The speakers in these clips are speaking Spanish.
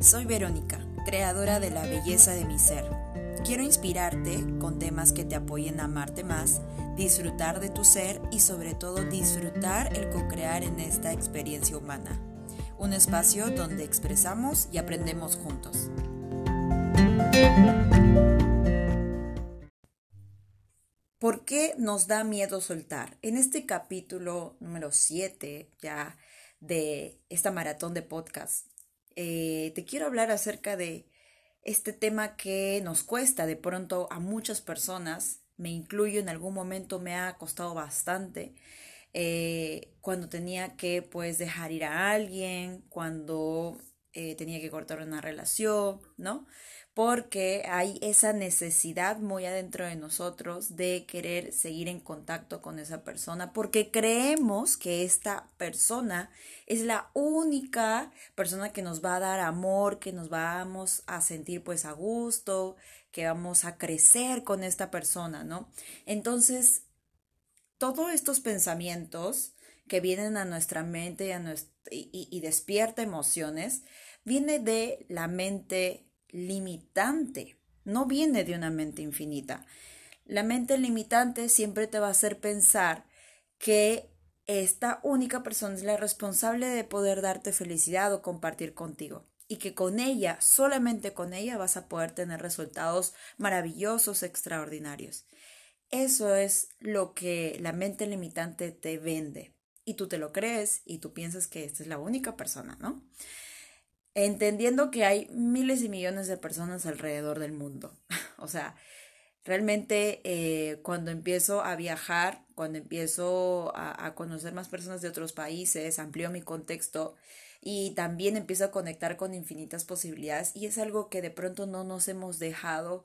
Soy Verónica, creadora de la belleza de mi ser. Quiero inspirarte con temas que te apoyen a amarte más, disfrutar de tu ser y sobre todo disfrutar el co-crear en esta experiencia humana. Un espacio donde expresamos y aprendemos juntos. ¿Por qué nos da miedo soltar? En este capítulo número 7 ya de esta maratón de podcast, te quiero hablar acerca de este tema que nos cuesta de pronto a muchas personas, me incluyo en algún momento, me ha costado bastante cuando tenía que dejar ir a alguien, cuando tenía que cortar una relación, ¿no? Porque hay esa necesidad muy adentro de nosotros de querer seguir en contacto con esa persona porque creemos que esta persona es la única persona que nos va a dar amor, que nos vamos a sentir a gusto, que vamos a crecer con esta persona, ¿no? Entonces, todos estos pensamientos que vienen a nuestra mente y despierta emociones, viene de la mente limitante, no viene de una mente infinita. La mente limitante siempre te va a hacer pensar que esta única persona es la responsable de poder darte felicidad o compartir contigo y que con ella, solamente con ella, vas a poder tener resultados maravillosos, extraordinarios. Eso es lo que la mente limitante te vende y tú te lo crees y tú piensas que esta es la única persona, ¿no? Entendiendo que hay miles y millones de personas alrededor del mundo. O sea, realmente cuando empiezo a viajar, cuando empiezo a conocer más personas de otros países, amplío mi contexto y también empiezo a conectar con infinitas posibilidades y es algo que de pronto no nos hemos dejado,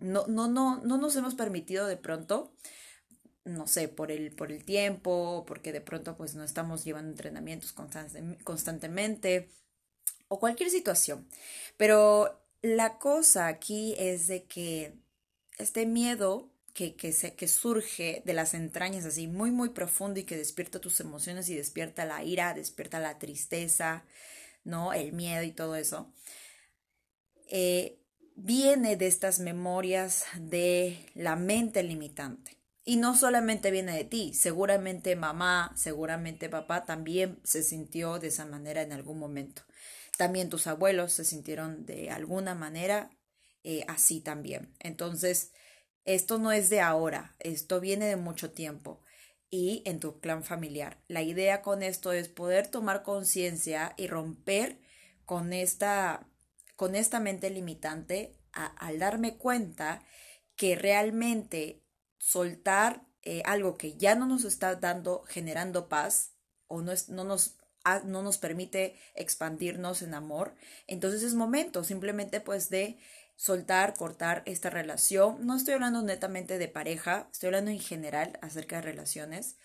no nos hemos permitido de pronto, no sé, por el tiempo, porque de pronto no estamos llevando entrenamientos constantemente o cualquier situación. Pero la cosa aquí es de que este miedo que surge de las entrañas así muy muy profundo y que despierta tus emociones y despierta la ira, despierta la tristeza, ¿no? El miedo y todo eso. Viene de estas memorias de la mente limitante. Y no solamente viene de ti, seguramente mamá, seguramente papá también se sintió de esa manera en algún momento. También tus abuelos se sintieron de alguna manera así también. Entonces, esto no es de ahora, esto viene de mucho tiempo y en tu clan familiar. La idea con esto es poder tomar conciencia y romper con esta mente limitante al darme cuenta que realmente soltar algo que ya no nos está generando paz o no nos permite expandirnos en amor, entonces es momento simplemente de soltar, cortar esta relación. No estoy hablando netamente de pareja, estoy hablando en general acerca de relaciones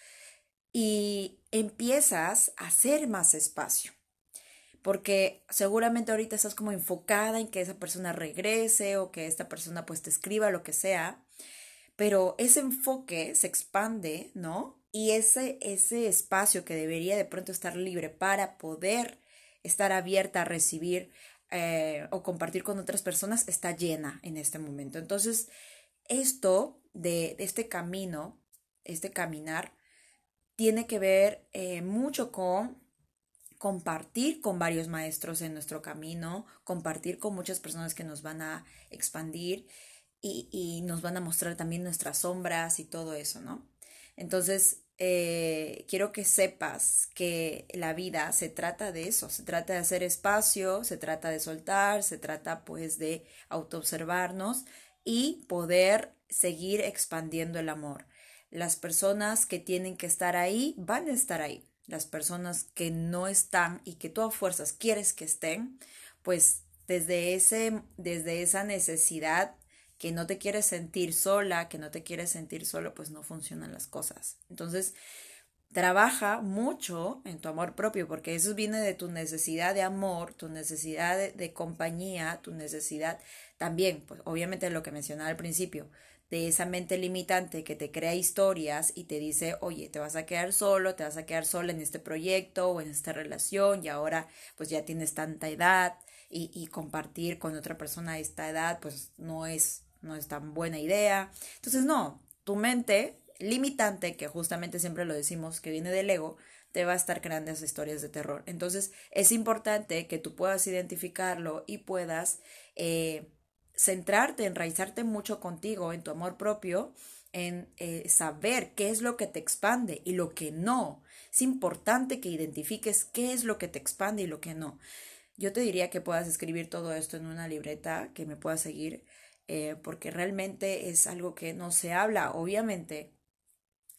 y empiezas a hacer más espacio. Porque seguramente ahorita estás como enfocada en que esa persona regrese o que esta persona te escriba lo que sea. Pero ese enfoque se expande, ¿no? Y ese espacio que debería de pronto estar libre para poder estar abierta a recibir o compartir con otras personas está llena en este momento. Entonces, esto de este camino, este caminar, tiene que ver mucho con compartir con varios maestros en nuestro camino, compartir con muchas personas que nos van a expandir. Y nos van a mostrar también nuestras sombras y todo eso, ¿no? Entonces, quiero que sepas que la vida se trata de eso, se trata de hacer espacio, se trata de soltar, se trata de autoobservarnos y poder seguir expandiendo el amor. Las personas que tienen que estar ahí van a estar ahí. Las personas que no están y que tú a fuerzas quieres que estén, desde esa necesidad que no te quieres sentir sola, que no te quieres sentir solo, no funcionan las cosas. Entonces, trabaja mucho en tu amor propio, porque eso viene de tu necesidad de amor, tu necesidad de compañía, tu necesidad también, obviamente lo que mencionaba al principio, de esa mente limitante que te crea historias y te dice, oye, te vas a quedar solo, te vas a quedar sola en este proyecto o en esta relación, y ahora pues ya tienes tanta edad y compartir con otra persona de esta edad pues no es tan buena idea. Entonces no, tu mente limitante, que justamente siempre lo decimos que viene del ego, te va a estar creando esas historias de terror. Entonces es importante que tú puedas identificarlo y puedas centrarte, enraizarte mucho contigo, en tu amor propio, en saber qué es lo que te expande y lo que no. Es importante que identifiques qué es lo que te expande y lo que no. Yo te diría que puedas escribir todo esto en una libreta, que me puedas seguir, porque realmente es algo que no se habla, obviamente,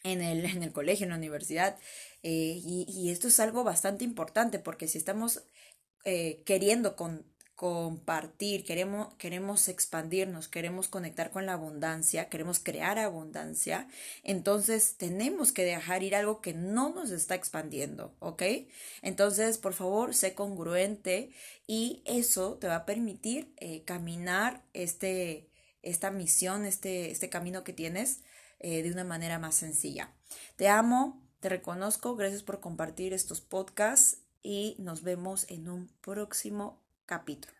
en el colegio, en la universidad, y esto es algo bastante importante, porque si estamos queriendo compartir, queremos expandirnos, queremos conectar con la abundancia, queremos crear abundancia, entonces tenemos que dejar ir algo que no nos está expandiendo, ¿ok? Entonces, por favor, sé congruente, y eso te va a permitir caminar esta misión, este camino que tienes de una manera más sencilla. Te amo, te reconozco, gracias por compartir estos podcasts y nos vemos en un próximo capítulo.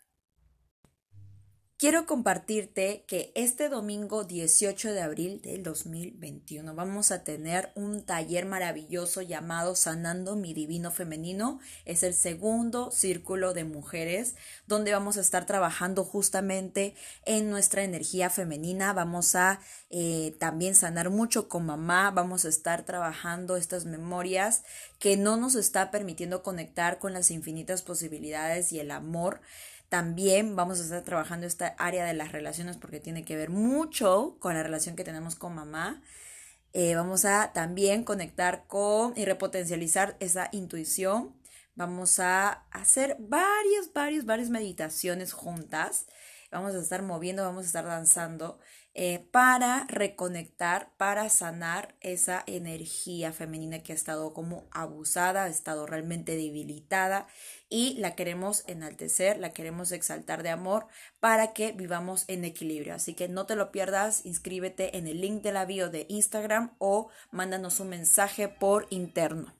Quiero compartirte que este domingo 18 de abril del 2021 vamos a tener un taller maravilloso llamado Sanando mi Divino Femenino. Es el segundo círculo de mujeres donde vamos a estar trabajando justamente en nuestra energía femenina. Vamos a también sanar mucho con mamá. Vamos a estar trabajando estas memorias que no nos está permitiendo conectar con las infinitas posibilidades y el amor. También vamos a estar trabajando esta área de las relaciones, porque tiene que ver mucho con la relación que tenemos con mamá. Vamos a también conectar con y repotencializar esa intuición. Vamos a hacer varias meditaciones juntas. Vamos a estar moviendo, vamos a estar danzando para reconectar, para sanar esa energía femenina que ha estado como abusada, ha estado realmente debilitada, y la queremos enaltecer, la queremos exaltar de amor para que vivamos en equilibrio. Así que no te lo pierdas, inscríbete en el link de la bio de Instagram o mándanos un mensaje por interno.